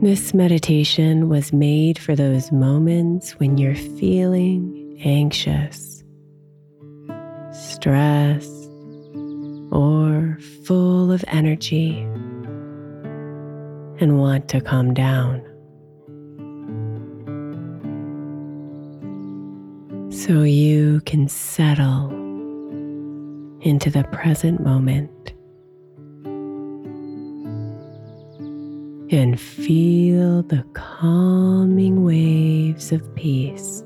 This meditation was made for those moments when you're feeling anxious, stressed, or full of energy and want to calm down. So you can settle into the present moment and feel the calming waves of peace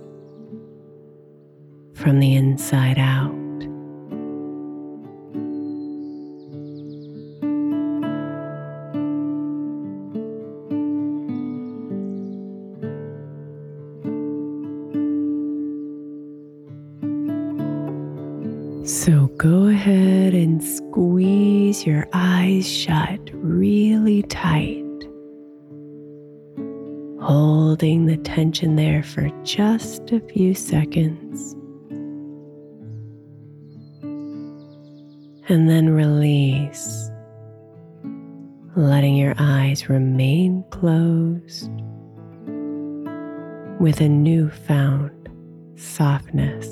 from the inside out. So go ahead and squeeze your eyes shut really tight, holding the tension there for just a few seconds, and then release, letting your eyes remain closed with a newfound softness.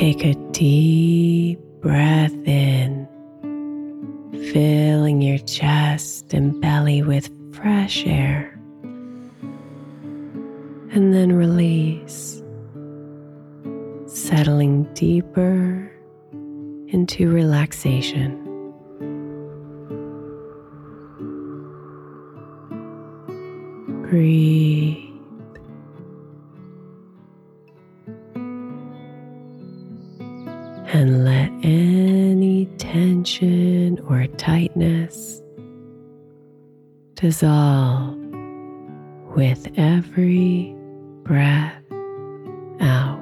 Take a deep breath in, filling your chest and belly with fresh air, and then release, settling deeper into relaxation. Breathe. And let any tension or tightness dissolve with every breath out.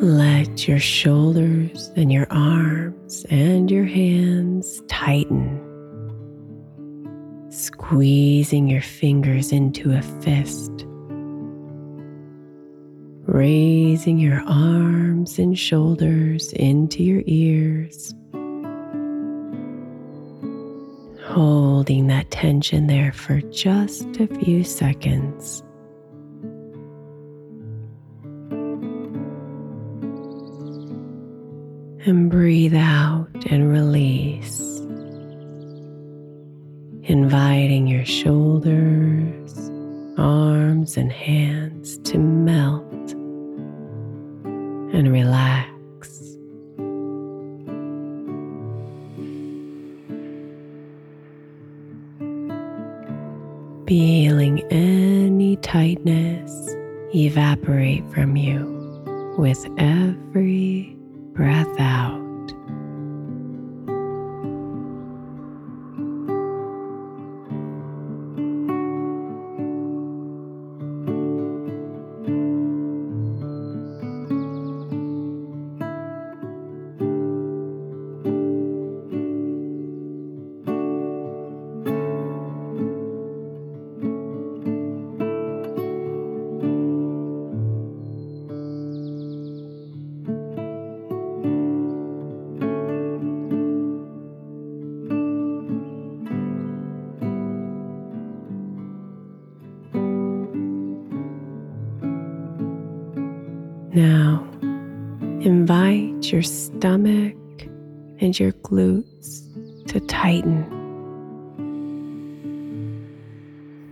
Let your shoulders and your arms arms and your hands tighten, squeezing your fingers into a fist, raising your arms and shoulders into your ears, holding that tension there for just a few seconds. And breathe out and release, inviting your shoulders, arms, and hands to melt and relax. Feeling any tightness evaporate from you with every breath out. Now, invite your stomach and your glutes to tighten,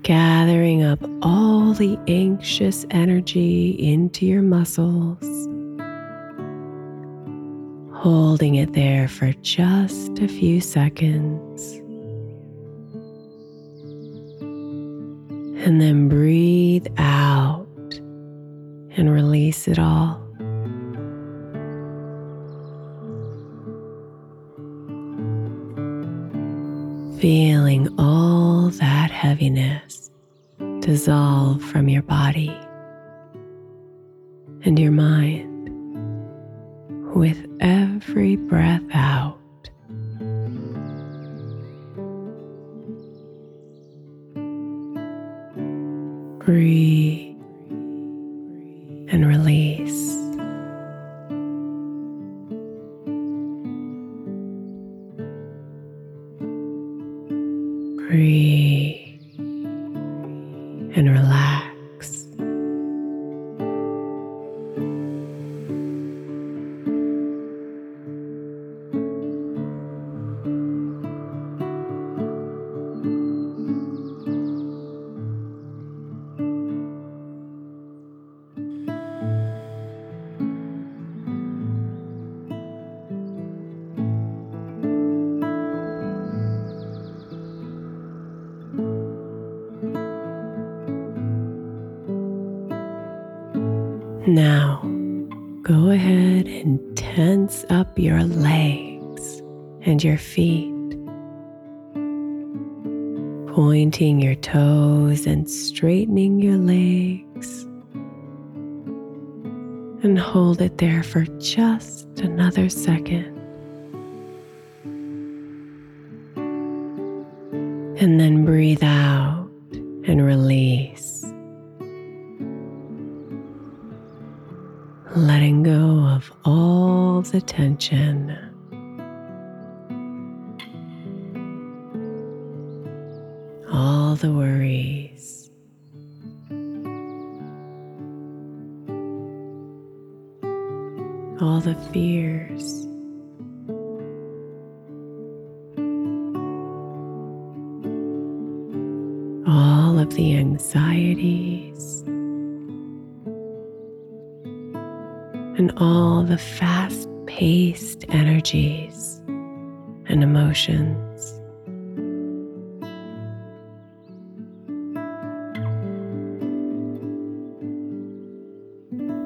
gathering up all the anxious energy into your muscles, holding it there for just a few seconds. And then breathe out and release it all. Feeling all that heaviness dissolve from your body and your mind with every breath out. Breathe and release. Breathe and relax. Now, go ahead and tense up your legs and your feet, pointing your toes and straightening your legs, and hold it there for just another second. And then breathe out and release, letting go of all the tension. All the worries. All the fears. All of the anxieties. And all the fast-paced energies and emotions.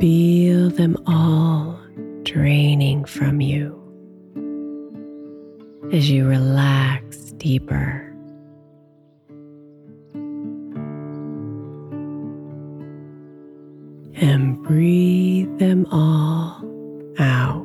Feel them all draining from you as you relax deeper. And breathe them all out.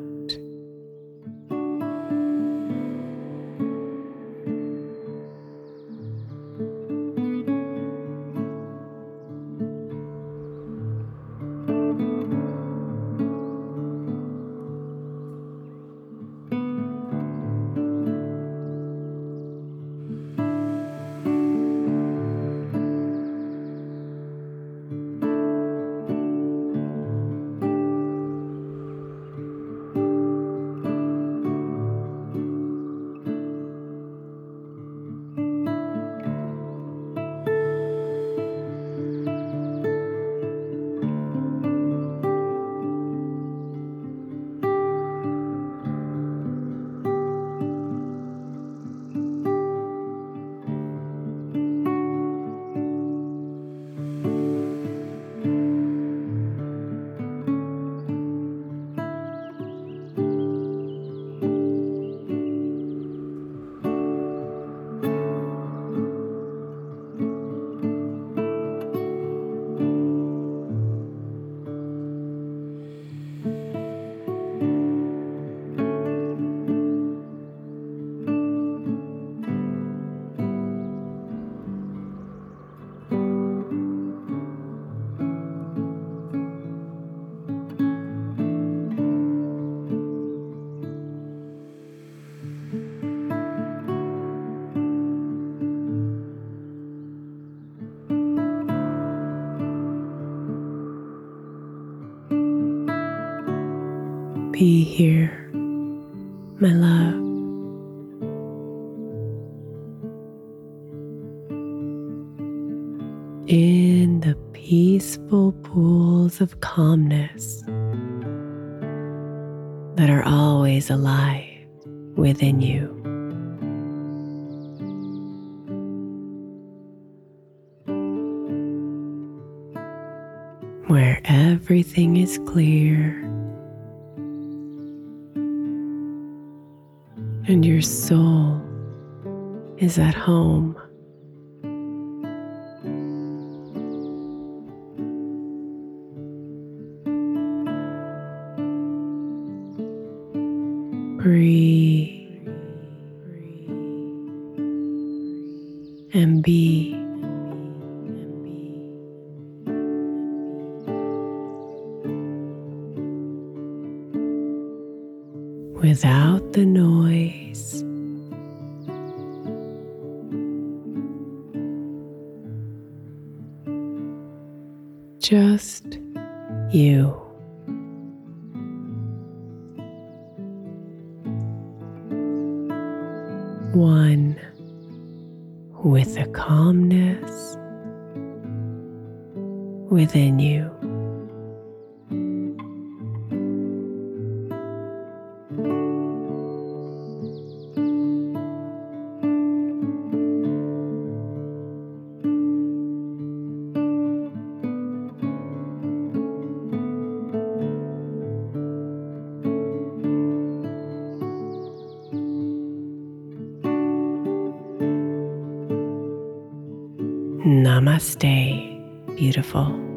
be here, my love. In the peaceful pools of calmness that are always alive within you. Where everything is clear and your soul is at home. Breathe and be. Without the noise, just you. One with the calmness within you. Namaste, beautiful.